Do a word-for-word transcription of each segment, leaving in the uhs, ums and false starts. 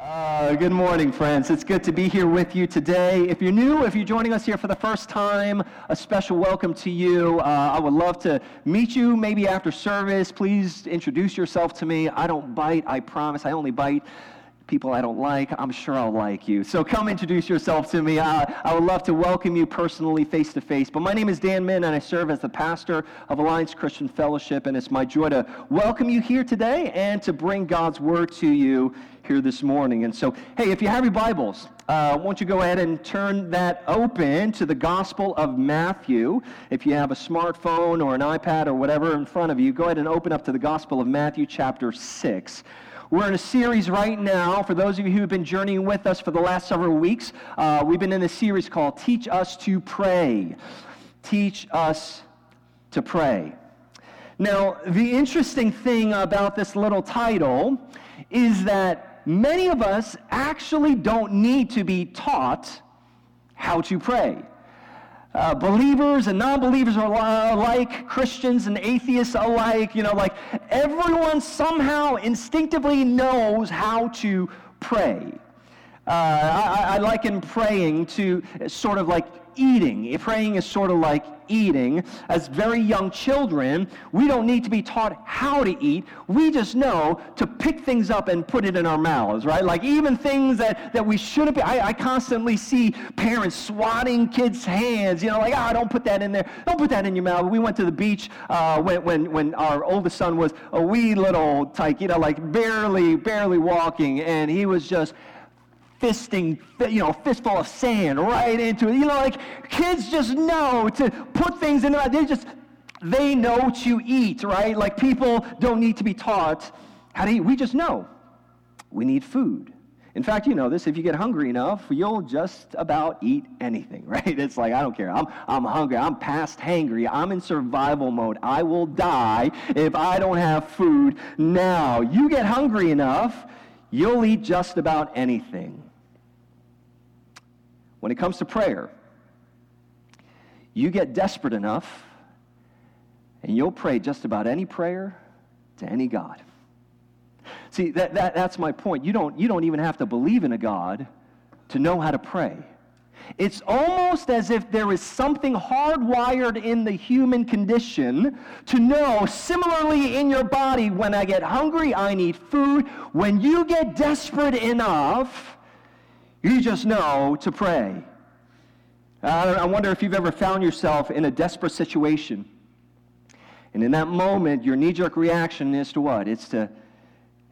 Uh, good morning, friends. It's good to be here with you today. If you're new, if you're joining us here for the first time, a special welcome to you. Uh, I would love to meet you maybe after service. Please introduce yourself to me. I don't bite, I promise. I only bite people I don't like. I'm sure I'll like you. So come introduce yourself to me. I, I would love to welcome you personally, face to face. But my name is Dan Min, and I serve as the pastor of Alliance Christian Fellowship, and it's my joy to welcome you here today and to bring God's word to you here this morning. And so, hey, if you have your Bibles, uh, won't you go ahead and turn that open to the Gospel of Matthew. If you have a smartphone or an iPad or whatever in front of you, go ahead and open up to the Gospel of Matthew chapter six. We're in a series right now, for those of you who have been journeying with us for the last several weeks, uh, we've been in a series called Teach Us to Pray. Teach Us to Pray. Now, the interesting thing about this little title is that many of us actually don't need to be taught how to pray. Uh, believers and non-believers alike, Christians and atheists alike, you know, like everyone somehow instinctively knows how to pray. Uh, I, I liken praying to sort of like eating. Praying is sort of like eating. As very young children, we don't need to be taught how to eat. We just know to pick things up and put it in our mouths, right? Like even things that, that we shouldn't be. I, I constantly see parents swatting kids' hands, you know, like, ah, oh, don't put that in there. Don't put that in your mouth. We went to the beach uh, when, when, when our oldest son was a wee little tyke, you know, like barely, barely walking, and he was just fisting, you know, fistful of sand right into it. You know, like kids just know to put things in their mouth. They just, they know to eat, right? Like people don't need to be taught how to eat. We just know we need food. In fact, you know this, if you get hungry enough, you'll just about eat anything, right? It's like, I don't care. I'm I'm hungry. I'm past hangry. I'm in survival mode. I will die if I don't have food now. You get hungry enough, you'll eat just about anything. When it comes to prayer, you get desperate enough, and you'll pray just about any prayer to any God. See, that, that that's my point. You don't, you don't even have to believe in a God to know how to pray. It's almost as if there is something hardwired in the human condition to know, similarly in your body, when I get hungry, I need food. When you get desperate enough, you just know to pray. Uh, I wonder if you've ever found yourself in a desperate situation. And in that moment, your knee-jerk reaction is to what? It's to,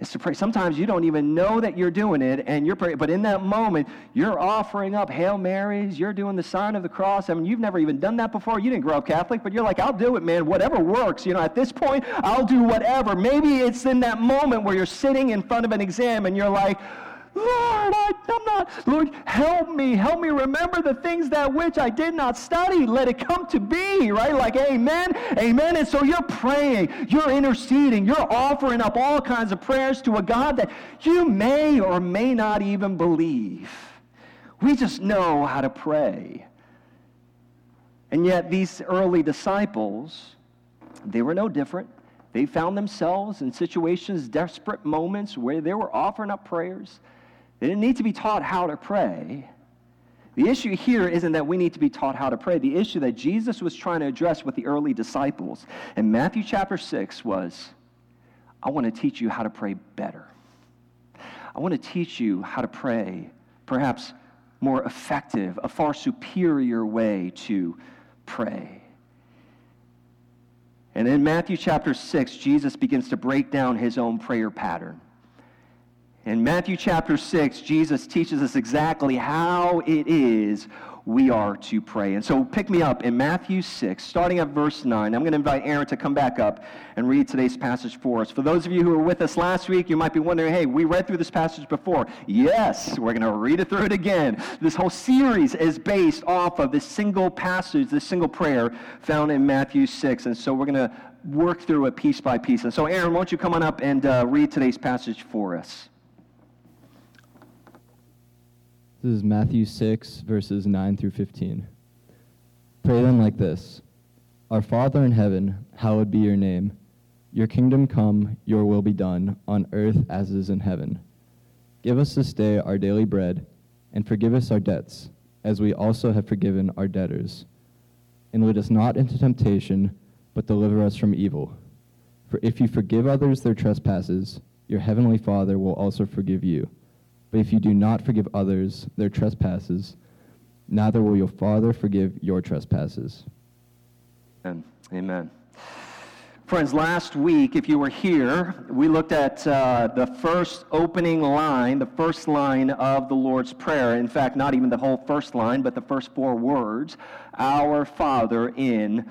it's to pray. Sometimes you don't even know that you're doing it, and you're praying. But in that moment, you're offering up Hail Marys. You're doing the sign of the cross. I mean, you've never even done that before. You didn't grow up Catholic, but you're like, I'll do it, man. Whatever works. You know, at this point, I'll do whatever. Maybe it's in that moment where you're sitting in front of an exam, and you're like, Lord, I, I'm not, Lord, help me, help me remember the things that which I did not study. Let it come to be, right? Like, amen, amen. And so you're praying, you're interceding, you're offering up all kinds of prayers to a God that you may or may not even believe. We just know how to pray. And yet these early disciples, they were no different. They found themselves in situations, desperate moments where they were offering up prayers. They didn't need to be taught how to pray. The issue here isn't that we need to be taught how to pray. The issue that Jesus was trying to address with the early disciples in Matthew chapter six was, I want to teach you how to pray better. I want to teach you how to pray perhaps more effective, a far superior way to pray. And in Matthew chapter six, Jesus begins to break down his own prayer pattern. In Matthew chapter six, Jesus teaches us exactly how it is we are to pray. And so pick me up in Matthew six, starting at verse nine. I'm going to invite Aaron to come back up and read today's passage for us. For those of you who were with us last week, you might be wondering, hey, we read through this passage before. Yes, we're going to read it through it again. This whole series is based off of this single passage, this single prayer found in Matthew six. And so we're going to work through it piece by piece. And so Aaron, won't you come on up and uh, read today's passage for us? This is Matthew six, verses nine through fifteen. Pray then like this. Our Father in heaven, hallowed be your name. Your kingdom come, your will be done, on earth as it is in heaven. Give us this day our daily bread, and forgive us our debts, as we also have forgiven our debtors. And lead us not into temptation, but deliver us from evil. For if you forgive others their trespasses, your heavenly Father will also forgive you. But if you do not forgive others their trespasses, neither will your Father forgive your trespasses. Amen. Amen. Friends, last week, if you were here, we looked at uh, the first opening line, the first line of the Lord's Prayer. In fact, not even the whole first line, but the first four words, Our Father in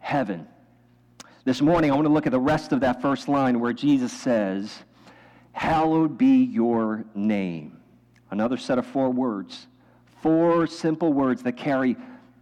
Heaven. This morning, I want to look at the rest of that first line where Jesus says, Hallowed be your name. Another set of four words, four simple words that carry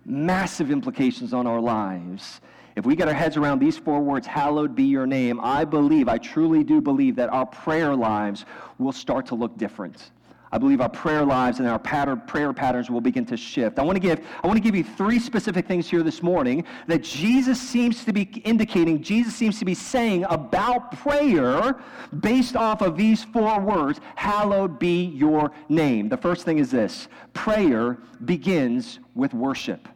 massive implications on our lives. If we get our heads around these four words, hallowed be your name, I believe, I truly do believe that our prayer lives will start to look different. I believe our prayer lives and our pattern, prayer patterns will begin to shift. I want to give I want to give you three specific things here this morning that Jesus seems to be indicating, Jesus seems to be saying about prayer based off of these four words, hallowed be your name. The first thing is this, prayer begins with worship.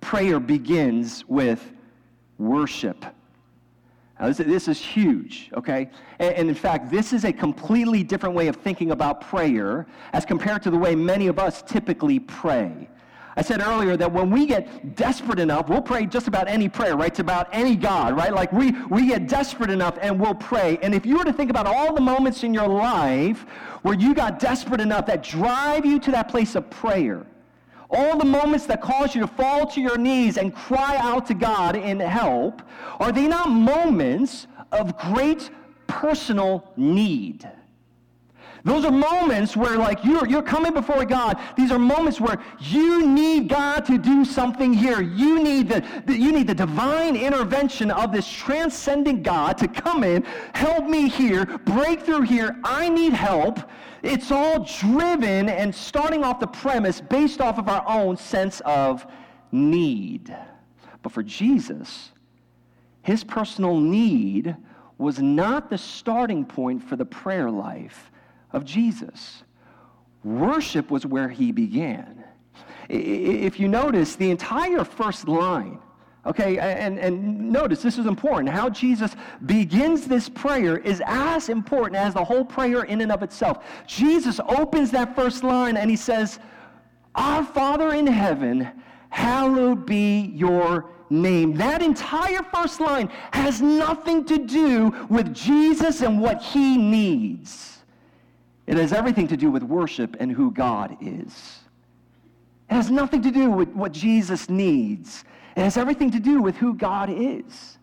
Prayer begins with worship. Now, this, this is huge, okay? And, and in fact, this is a completely different way of thinking about prayer as compared to the way many of us typically pray. I said earlier that when we get desperate enough, we'll pray just about any prayer, right? It's about any God, right? Like we, we get desperate enough and we'll pray. And if you were to think about all the moments in your life where you got desperate enough that drive you to that place of prayer, all the moments that cause you to fall to your knees and cry out to God in help, are they not moments of great personal need? Those are moments where, like, you're, you're coming before God. These are moments where you need God to do something here. You need the, the, you need the divine intervention of this transcendent God to come in, help me here, break through here. I need help. It's all driven and starting off the premise based off of our own sense of need. But for Jesus, his personal need was not the starting point for the prayer life of Jesus. Worship was where he began. If you notice, the entire first line, okay, and, and notice this is important. How Jesus begins this prayer is as important as the whole prayer in and of itself. Jesus opens that first line and he says, Our Father in heaven, hallowed be your name. That entire first line has nothing to do with Jesus and what he needs. It has everything to do with worship and who God is. It has nothing to do with what Jesus needs. It has everything to do with who God is.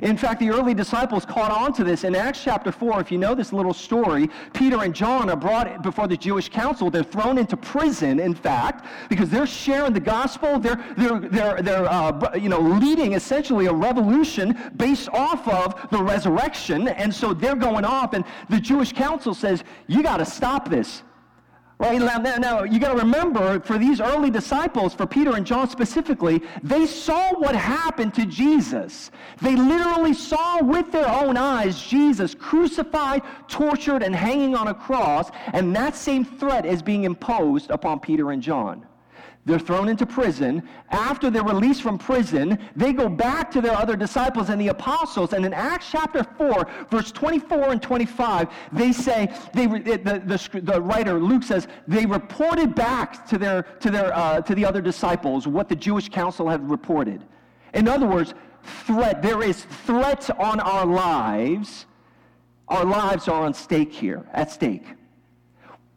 In fact, the early disciples caught on to this. In Acts chapter four, if you know this little story, Peter and John are brought before the Jewish council. They're thrown into prison, in fact, because they're sharing the gospel. They're, they're, they're, they're uh, you know, leading essentially a revolution based off of the resurrection. And so they're going off, and the Jewish council says, you got to stop this. Right now, now you got to remember, for these early disciples, for Peter and John specifically, they saw what happened to Jesus. They literally saw with their own eyes Jesus crucified, tortured, and hanging on a cross, and that same threat is being imposed upon Peter and John. They're thrown into prison. After they're released from prison, they go back to their other disciples and the apostles. And in Acts chapter four, verse twenty-four and twenty-five, they say, they the, the, the writer Luke says, they reported back to their to their uh, to the other disciples what the Jewish council had reported. In other words, threat. There is threat on our lives. Our lives are on stake here. At stake.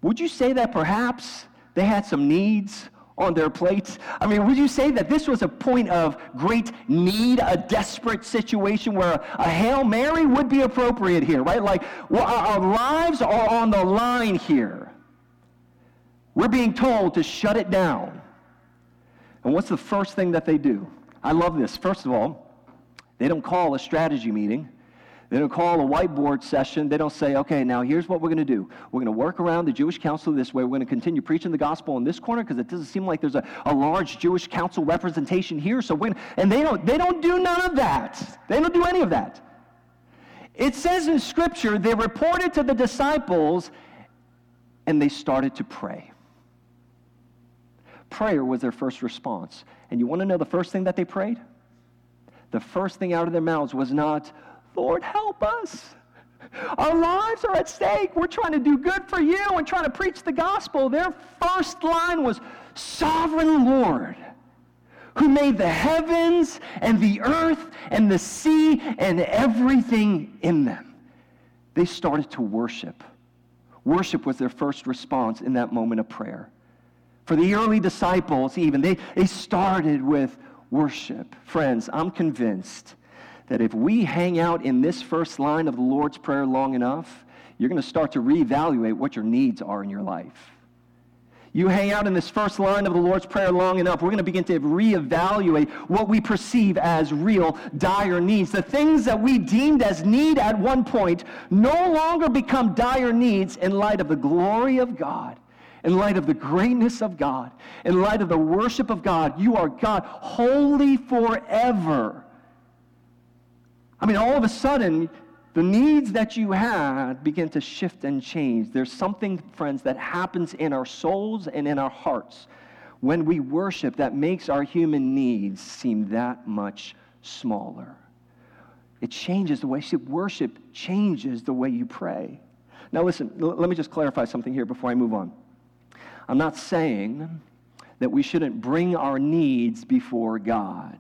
Would you say that perhaps they had some needs on their plates? I mean, would you say that this was a point of great need, a desperate situation where a, a Hail Mary would be appropriate here, right? Like, well, our, our lives are on the line here. We're being told to shut it down. And what's the first thing that they do? I love this. First of all, they don't call a strategy meeting. They don't call a whiteboard session. They don't say, okay, now here's what we're going to do. We're going to work around the Jewish council this way. We're going to continue preaching the gospel in this corner because it doesn't seem like there's a, a large Jewish council representation here. So when and they don't they don't do none of that. They don't do any of that. It says in Scripture, they reported to the disciples, and they started to pray. Prayer was their first response. And you want to know the first thing that they prayed? The first thing out of their mouths was not, Lord, help us. Our lives are at stake. We're trying to do good for you and trying to preach the gospel. Their first line was, Sovereign Lord, who made the heavens and the earth and the sea and everything in them. They started to worship. Worship was their first response in that moment of prayer. For the early disciples even, they, they started with worship. Friends, I'm convinced that if we hang out in this first line of the Lord's Prayer long enough, you're going to start to reevaluate what your needs are in your life. You hang out in this first line of the Lord's Prayer long enough, we're going to begin to reevaluate what we perceive as real, dire needs. The things that we deemed as need at one point no longer become dire needs in light of the glory of God, in light of the greatness of God, in light of the worship of God. You are God, holy forever. I mean, all of a sudden, the needs that you had begin to shift and change. There's something, friends, that happens in our souls and in our hearts when we worship that makes our human needs seem that much smaller. It changes the way you worship, changes the way you pray. Now listen, l- let me just clarify something here before I move on. I'm not saying that we shouldn't bring our needs before God,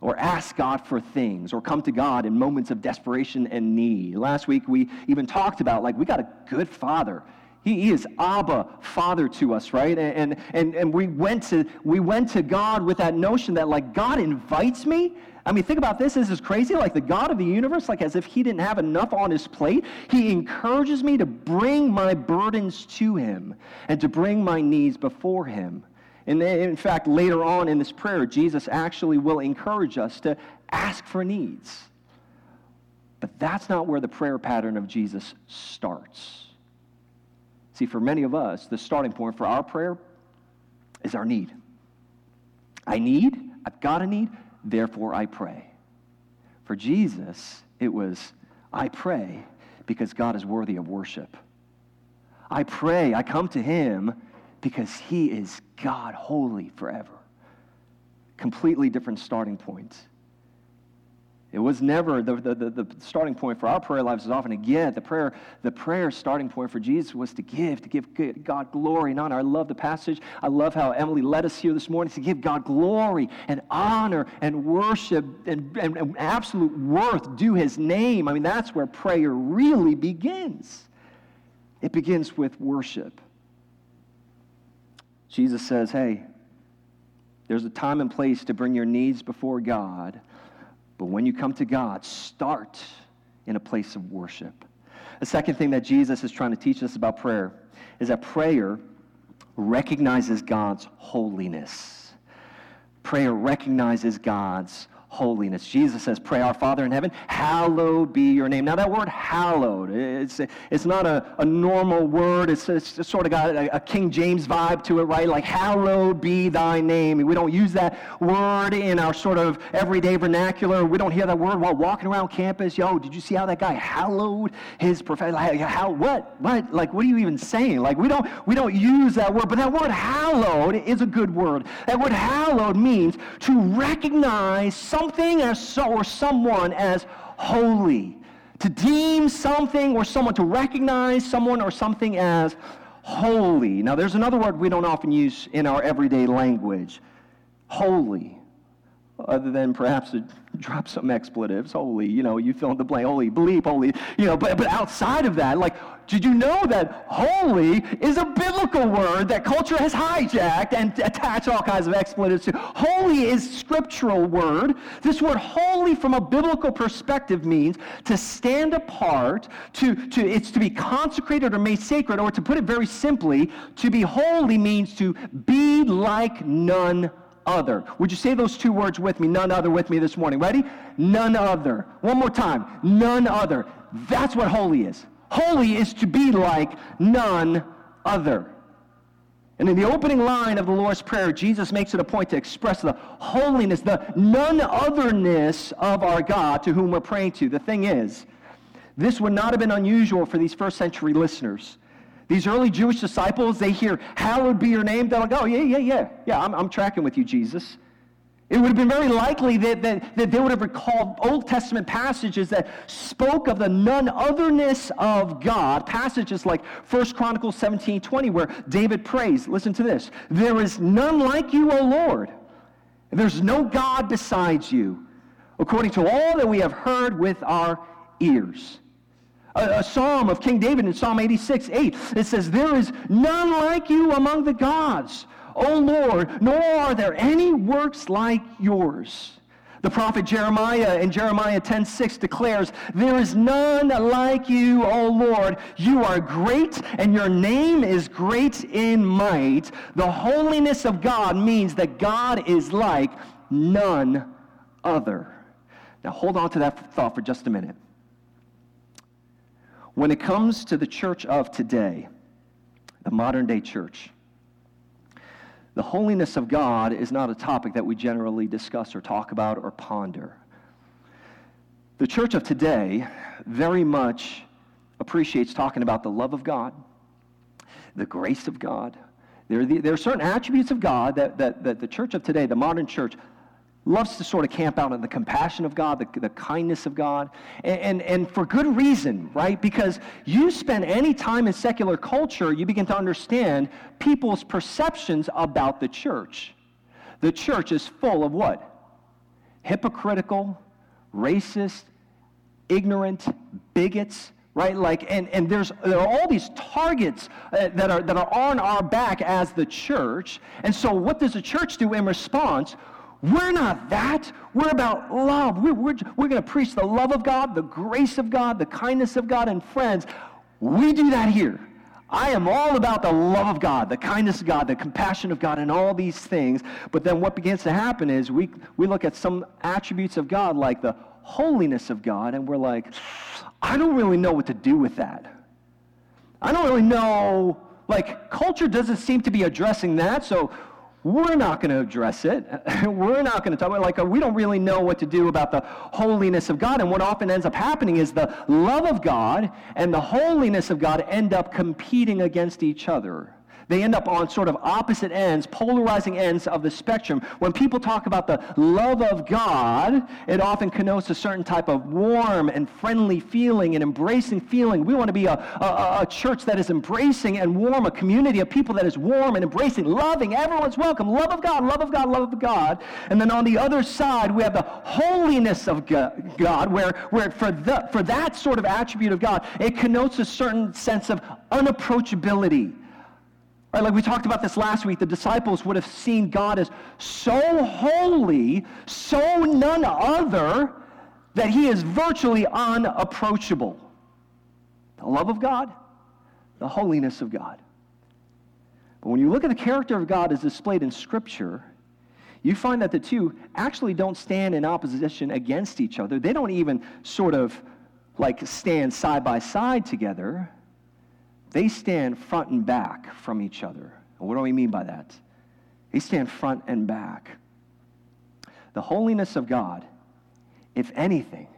or ask God for things, or come to God in moments of desperation and need. Last week, we even talked about, like, we got a good father. He is Abba, Father to us, right? And and and we went to we went to God with that notion that, like, God invites me. I mean, think about this. This is crazy. Like, the God of the universe, like, as if he didn't have enough on his plate, he encourages me to bring my burdens to him and to bring my needs before him. And in fact, later on in this prayer, Jesus actually will encourage us to ask for needs. But that's not where the prayer pattern of Jesus starts. See, for many of us, the starting point for our prayer is our need. I need, I've got a need, therefore I pray. For Jesus, it was, I pray because God is worthy of worship. I pray, I come to him because he is God, holy forever. Completely different starting point. It was never, the, the, the, the starting point for our prayer lives is often to get, the prayer, the prayer starting point for Jesus was to give, to give God glory and honor. I love the passage. I love how Emily led us here this morning, to give God glory and honor and worship and, and, and absolute worth due his name. I mean, that's where prayer really begins. It begins with worship. Jesus says, hey, there's a time and place to bring your needs before God, but when you come to God, start in a place of worship. The second thing that Jesus is trying to teach us about prayer is that prayer recognizes God's holiness. Prayer recognizes God's holiness. Jesus says, pray, our Father in heaven, hallowed be your name. Now that word hallowed, it's it's not a, a normal word. It's, it's sort of got a, a King James vibe to it, right? Like, hallowed be thy name. We don't use that word in our sort of everyday vernacular. We don't hear that word while walking around campus. Yo, did you see how that guy hallowed his profession? Like, how, what, what, like, what are you even saying? Like, we don't, we don't use that word, but that word hallowed is a good word. That word hallowed means to recognize something Something as so, or someone as holy. To deem something or someone, to recognize someone or something as holy. Now, there's another word we don't often use in our everyday language. Holy. Other than perhaps to drop some expletives. Holy, you know, you fill in the blank. Holy, bleep, holy. You know, but, but outside of that, like, did you know that holy is a biblical word that culture has hijacked and attached all kinds of expletives to? Holy is a scriptural word. This word holy from a biblical perspective means to stand apart, to, to it's to be consecrated or made sacred, or to put it very simply, to be holy means to be like none other. Would you say those two words with me, none other, with me this morning? Ready? None other. One more time. None other. That's what holy is. Holy is to be like none other. And in the opening line of the Lord's Prayer, Jesus makes it a point to express the holiness, the none otherness of our God to whom we're praying to. The thing is, this would not have been unusual for these first century listeners. These early Jewish disciples, they hear, hallowed be your name. They'll go, yeah, yeah, yeah. Yeah, I'm, I'm tracking with you, Jesus. It would have been very likely that, that, that they would have recalled Old Testament passages that spoke of the none otherness of God. Passages like First Chronicles seventeen twenty, where David prays, listen to this, there is none like you, O Lord. There's no God besides you, according to all that we have heard with our ears. A, a psalm of King David in Psalm eighty-six, eight, it says, there is none like you among the gods, O Lord, nor are there any works like yours. The prophet Jeremiah in Jeremiah ten six declares, there is none like you, O Lord. You are great, and your name is great in might. The holiness of God means that God is like none other. Now hold on to that thought for just a minute. When it comes to the church of today, the modern day church, the holiness of God is not a topic that we generally discuss or talk about or ponder. The church of today very much appreciates talking about the love of God, the grace of God. There are, the, there are certain attributes of God that, that, that the church of today, the modern church, loves to sort of camp out on the compassion of God, the, the kindness of God, and, and, and for good reason, right? Because you spend any time in secular culture, you begin to understand people's perceptions about the church. The church is full of what? Hypocritical, racist, ignorant, bigots, right? Like, and, and there's there are all these targets uh, that are that are on our back as the church. And so what does the church do in response? We're not that. We're about love. We're, we're, we're going to preach the love of God, the grace of God, the kindness of God, and friends, we do that here. I am all about the love of God, the kindness of God, the compassion of God, and all these things. But then what begins to happen is we, we look at some attributes of God, like the holiness of God, and we're like, I don't really know what to do with that. I don't really know. Like, culture doesn't seem to be addressing that, so we're not going to address it. We're not going to talk about it. Like, we don't really know what to do about the holiness of God. And what often ends up happening is the love of God and the holiness of God end up competing against each other. They end up on sort of opposite ends, polarizing ends of the spectrum. When people talk about the love of God, it often connotes a certain type of warm and friendly feeling and embracing feeling. We want to be a, a, a church that is embracing and warm, a community of people that is warm and embracing, loving. Everyone's welcome. Love of God, love of God, love of God. And then on the other side, we have the holiness of God, where, where for, the, for that sort of attribute of God, it connotes a certain sense of unapproachability. Right, like we talked about this last week, the disciples would have seen God as so holy, so none other, that he is virtually unapproachable. The love of God, the holiness of God. But when you look at the character of God as displayed in Scripture, you find that the two actually don't stand in opposition against each other. They don't even sort of like stand side by side together. They stand front and back from each other. And what do we mean by that? They stand front and back. The holiness of God, if anything,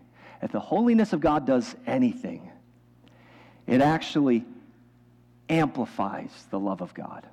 if the holiness of God does anything, it actually amplifies the love of God.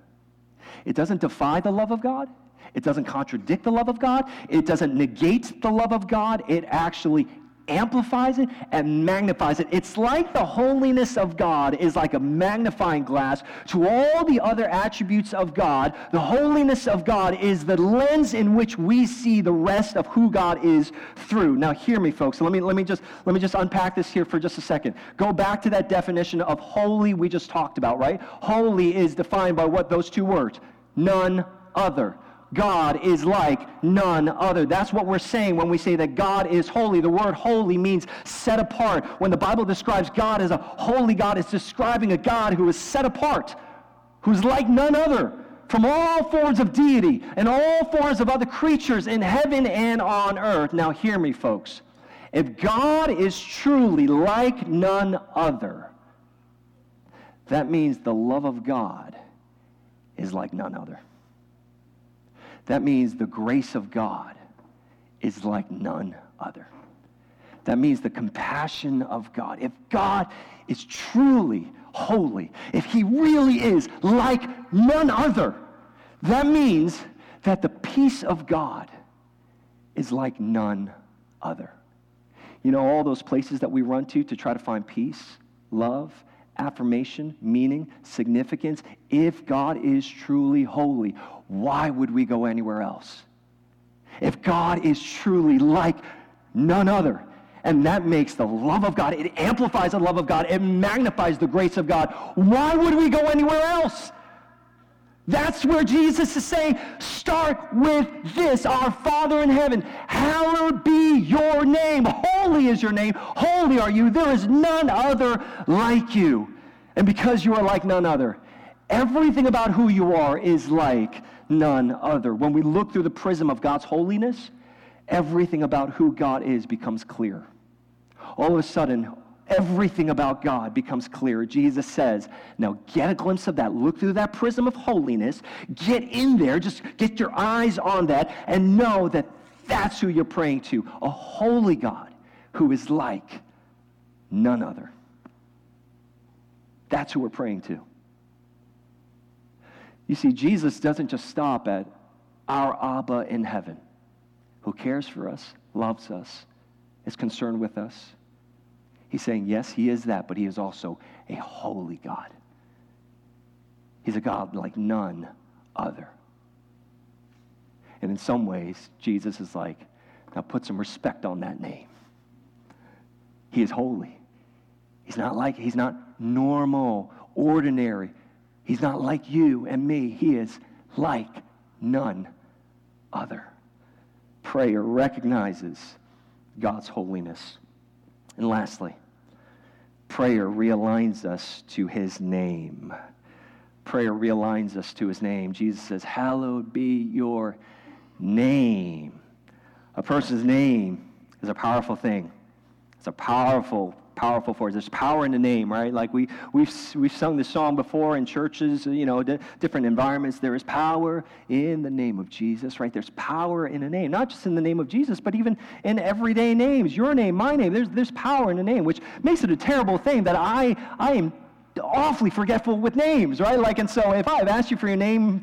It doesn't defy the love of God. It doesn't contradict the love of God. It doesn't negate the love of God. It actually amplifies it and magnifies it. It's like the holiness of God is like a magnifying glass to all the other attributes of God. The holiness of God is the lens in which we see the rest of who God is through. Now hear me, folks. Let me let me just let me just unpack this here for just a second. Go back to that definition of holy we just talked about, right? Holy is defined by what? Those two words. None other. God is like none other. That's what we're saying when we say that God is holy. The word holy means set apart. When the Bible describes God as a holy God, it's describing a God who is set apart, who's like none other from all forms of deity and all forms of other creatures in heaven and on earth. Now hear me, folks. If God is truly like none other, that means the love of God is like none other. That means the grace of God is like none other. That means the compassion of God. If God is truly holy, if he really is like none other, that means that the peace of God is like none other. You know, all those places that we run to to try to find peace, love, affirmation, meaning, significance. If God is truly holy, why would we go anywhere else? If God is truly like none other, and that makes the love of God, it amplifies the love of God, it magnifies the grace of God, why would we go anywhere else? That's where Jesus is saying, start with this. Our Father in heaven, hallowed be your name. Holy is your name. Holy are you. There is none other like you. And because you are like none other, everything about who you are is like none other. When we look through the prism of God's holiness, everything about who God is becomes clear. All of a sudden, everything about God becomes clear. Jesus says, now get a glimpse of that. Look through that prism of holiness. Get in there. Just get your eyes on that and know that that's who you're praying to, a holy God who is like none other. That's who we're praying to. You see, Jesus doesn't just stop at our Abba in heaven, who cares for us, loves us, is concerned with us. He's saying, yes, he is that, but he is also a holy God. He's a God like none other. And in some ways, Jesus is like, now put some respect on that name. He is holy. He's not like, he's not normal, ordinary. He's not like you and me. He is like none other. Prayer recognizes God's holiness. And lastly, prayer realigns us to his name. Prayer realigns us to his name. Jesus says, hallowed be your name. A person's name is a powerful thing. It's a powerful, powerful phrase. There's power in the name, right? Like we, we've we've sung this song before in churches, you know, di- different environments. There is power in the name of Jesus, right? There's power in the name, not just in the name of Jesus, but even in everyday names. Your name, my name. There's there's power in the name, which makes it a terrible thing that I I am awfully forgetful with names, right? Like, and so if I've asked you for your name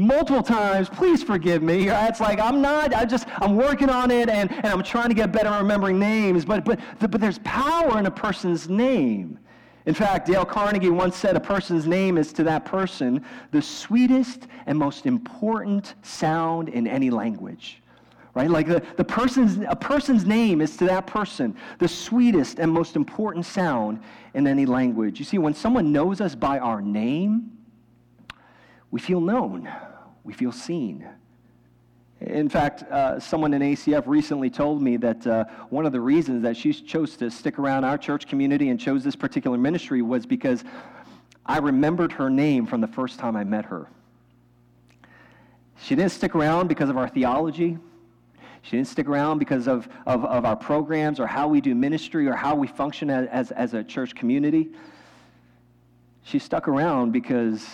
multiple times, please forgive me. It's like, I'm not, I just, I'm working on it, and, and I'm trying to get better at remembering names, but, but, but there's power in a person's name. In fact, Dale Carnegie once said, a person's name is to that person the sweetest and most important sound in any language, right? Like the, the person's, a person's name is to that person the sweetest and most important sound in any language. You see, when someone knows us by our name, we feel known. We feel seen. In fact, uh, someone in A C F recently told me that uh, one of the reasons that she chose to stick around our church community and chose this particular ministry was because I remembered her name from the first time I met her. She didn't stick around because of our theology. She didn't stick around because of, of, of our programs or how we do ministry or how we function as, as, as a church community. She stuck around because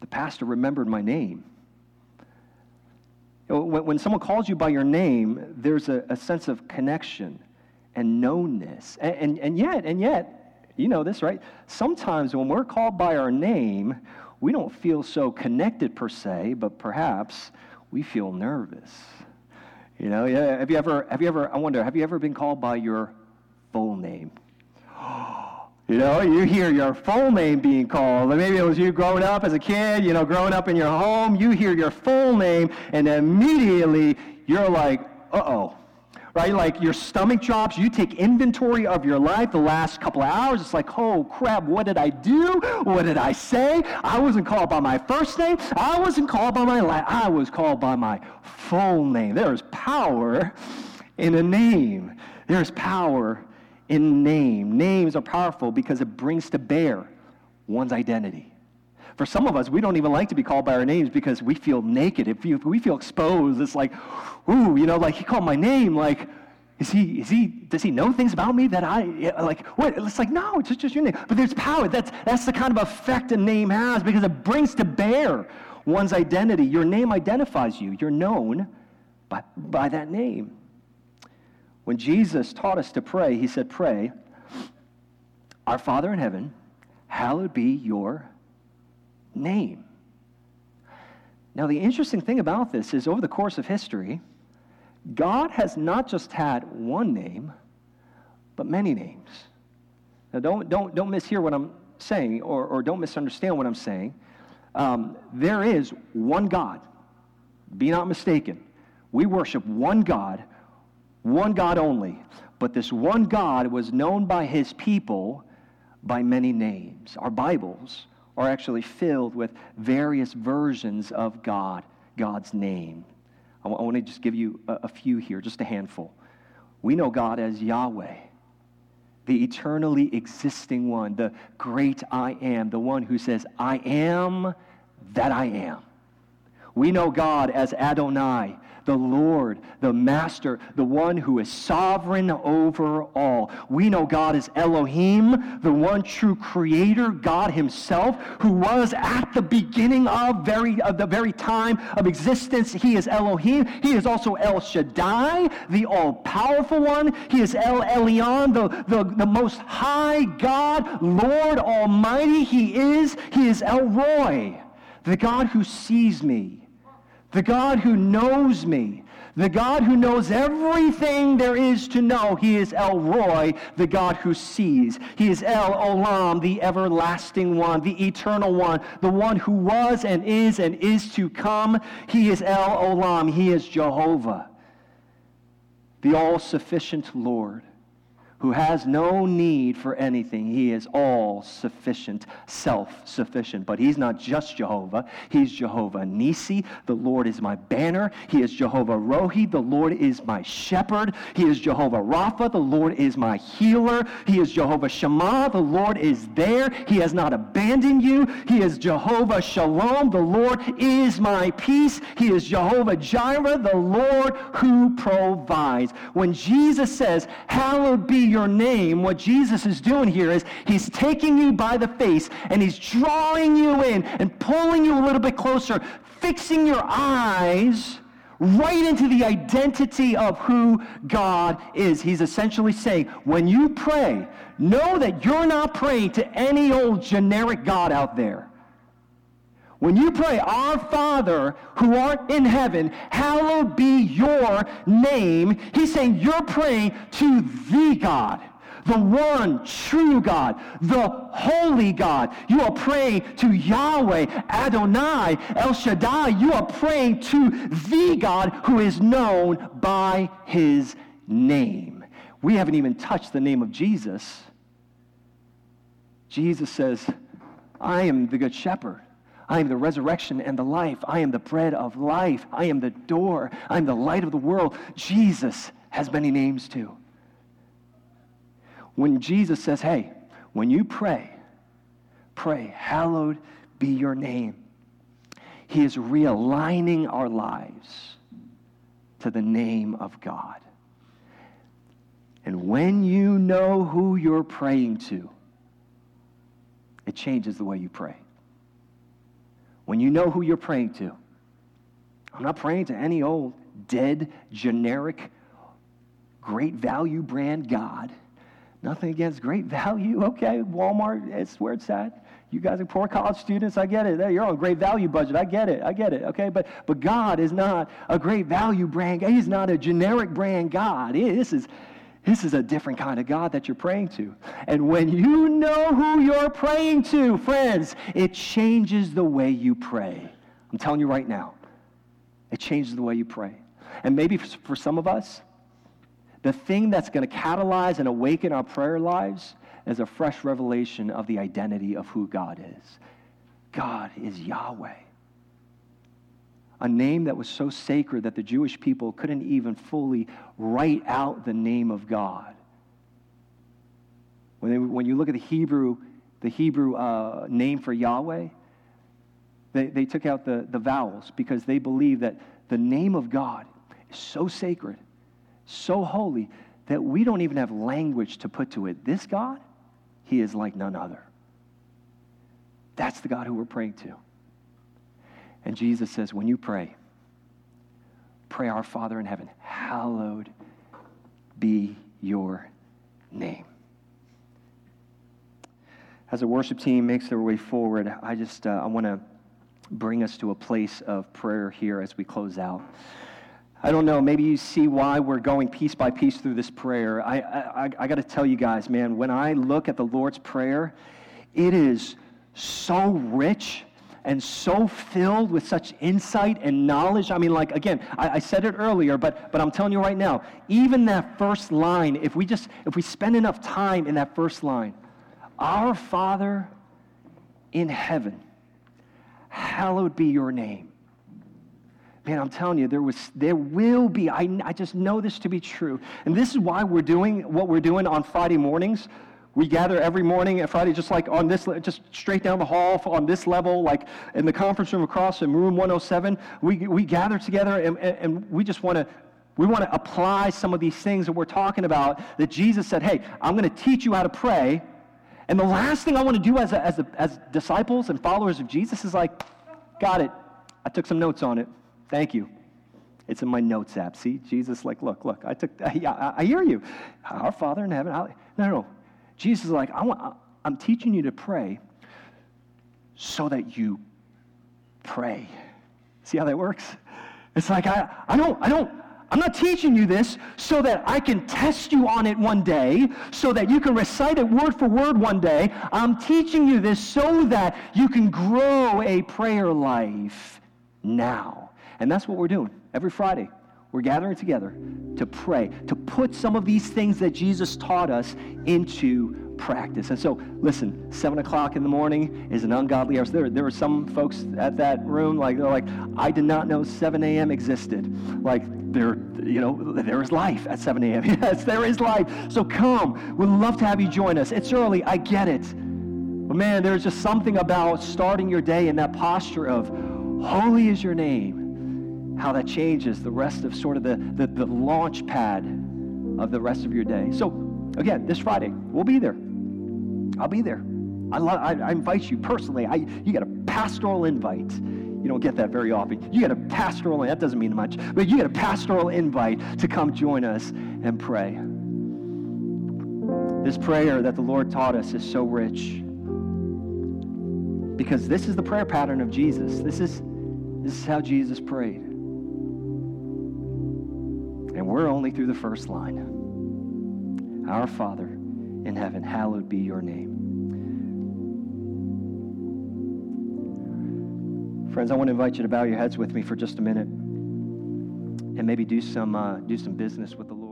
the pastor remembered my name. When, when someone calls you by your name, there's a, a sense of connection and knownness. And, and, and yet, and yet, you know this, right? Sometimes when we're called by our name, we don't feel so connected per se, but perhaps we feel nervous. You know, yeah, have you ever, have you ever, I wonder, have you ever been called by your full name? You know, you hear your full name being called. Maybe it was you growing up as a kid, you know, growing up in your home. You hear your full name, and immediately you're like, uh-oh, right? Like your stomach drops. You take inventory of your life the last couple of hours. It's like, oh, crap, what did I do? What did I say? I wasn't called by my first name. I wasn't called by my last. I was called by my full name. There is power in a name. There is power in name. Names are powerful because it brings to bear one's identity. For some of us, we don't even like to be called by our names because we feel naked. If we feel exposed, it's like, ooh, you know, like he called my name. Like, is he? Is he? Does he know things about me that I like? What? It's like, no, it's just, just your name. But there's power. That's that's the kind of effect a name has because it brings to bear one's identity. Your name identifies you. You're known by by that name. When Jesus taught us to pray, he said, pray, our Father in heaven, hallowed be your name. Now, the interesting thing about this is over the course of history, God has not just had one name, but many names. Now, don't don't don't mishear what I'm saying, or, or don't misunderstand what I'm saying. Um, there is one God. Be not mistaken. We worship one God, one God only. But this one God was known by his people by many names. Our Bibles are actually filled with various versions of God, God's name. I want to just give you a few here, just a handful. We know God as Yahweh, the eternally existing one, the great I am, the one who says, I am that I am. We know God as Adonai, the Lord, the Master, the one who is sovereign over all. We know God as Elohim, the one true creator, God himself, who was at the beginning of, very, of the very time of existence. He is Elohim. He is also El Shaddai, the all-powerful one. He is El Elyon, the, the, the most high God, Lord Almighty. He is, he is El Roy, the God who sees me. The God who knows me, the God who knows everything there is to know. He is El Roy, the God who sees. He is El Olam, the everlasting one, the eternal one, the one who was and is and is to come. He is El Olam. He is Jehovah, the all-sufficient Lord, who has no need for anything. He is all-sufficient, self-sufficient. But he's not just Jehovah. He's Jehovah Nisi. The Lord is my banner. He is Jehovah Rohi. The Lord is my shepherd. He is Jehovah Rapha. The Lord is my healer. He is Jehovah Shema. The Lord is there. He has not abandoned you. He is Jehovah Shalom. The Lord is my peace. He is Jehovah Jireh, the Lord who provides. When Jesus says, hallowed be your name, what Jesus is doing here is he's taking you by the face and he's drawing you in and pulling you a little bit closer, fixing your eyes right into the identity of who God is. He's essentially saying, when you pray, know that you're not praying to any old generic God out there. When you pray, our Father who art in heaven, hallowed be your name, he's saying you're praying to the God, the one true God, the holy God. You are praying to Yahweh, Adonai, El Shaddai. You are praying to the God who is known by his name. We haven't even touched the name of Jesus. Jesus says, I am the good shepherd. I am the resurrection and the life. I am the bread of life. I am the door. I am the light of the world. Jesus has many names too. When Jesus says, hey, when you pray, pray, hallowed be your name, he is realigning our lives to the name of God. And when you know who you're praying to, it changes the way you pray. When you know who you're praying to, I'm not praying to any old, dead, generic, great value brand God. Nothing against great value. Okay, Walmart, it's where it's at. You guys are poor college students. I get it. You're on a great value budget. I get it. I get it. Okay, but but God is not a great value brand. He's not a generic brand God. This is... This is a different kind of God that you're praying to. And when you know who you're praying to, friends, it changes the way you pray. I'm telling you right now, it changes the way you pray. And maybe for some of us, the thing that's going to catalyze and awaken our prayer lives is a fresh revelation of the identity of who God is. God is Yahweh, a name that was so sacred that the Jewish people couldn't even fully write out the name of God. When they, when you look at the Hebrew, the Hebrew uh, name for Yahweh, they, they took out the, the vowels because they believe that the name of God is so sacred, so holy, that we don't even have language to put to it. This God, he is like none other. That's the God who we're praying to. And Jesus says, when you pray, pray, our Father in heaven, hallowed be your name. as the worship team makes their way forward, I just uh, I want to bring us to a place of prayer here as we close out. I don't know, maybe you see why we're going piece by piece through this prayer. I I, I got to tell you guys, man, when I look at the Lord's Prayer, it is so rich and so filled with such insight and knowledge. I mean, like, again, I, I said it earlier, but but I'm telling you right now, even that first line, if we just, if we spend enough time in that first line, our Father in heaven, hallowed be your name. Man, I'm telling you, there was, there will be, I, I just know this to be true. And this is why we're doing what we're doing on Friday mornings. We gather every morning at Friday, just like on this, just straight down the hall on this level, like in the conference room across in room one oh seven. We we gather together, and, and, and we just want to we want to apply some of these things that we're talking about. That Jesus said, "Hey, I'm going to teach you how to pray." And the last thing I want to do as a, as a, as disciples and followers of Jesus is like, "Got it. I took some notes on it. Thank you. It's in my notes app." See, Jesus, like, look, look, I took. Yeah, I, I hear you. Our Father in heaven. I, no, no. Jesus is like, I want, I'm teaching you to pray so that you pray. See how that works? It's like, I, I don't, I don't, I'm not teaching you this so that I can test you on it one day, so that you can recite it word for word one day. I'm teaching you this so that you can grow a prayer life now. And that's what we're doing every Friday. We're gathering together to pray, to put some of these things that Jesus taught us into practice. And so, listen, seven o'clock in the morning is an ungodly hour. So there, there were some folks at that room, like, they're like, I did not know seven a.m. existed. Like, there, you know, there is life at seven a.m. Yes, there is life. So come. We'd love to have you join us. It's early. I get it. But, man, there's just something about starting your day in that posture of, holy is your name. How that changes the rest of sort of the, the, the launch pad of the rest of your day. So, again, this Friday, we'll be there. I'll be there. I, lo- I, I invite you personally. I, you got a pastoral invite. You don't get that very often. You got a pastoral, that doesn't mean much, but you got a pastoral invite to come join us and pray. This prayer that the Lord taught us is so rich because this is the prayer pattern of Jesus. This is, this is how Jesus prayed. And we're only through the first line. Our Father in heaven, hallowed be your name. Friends, I want to invite you to bow your heads with me for just a minute and maybe do some uh, do some business with the Lord.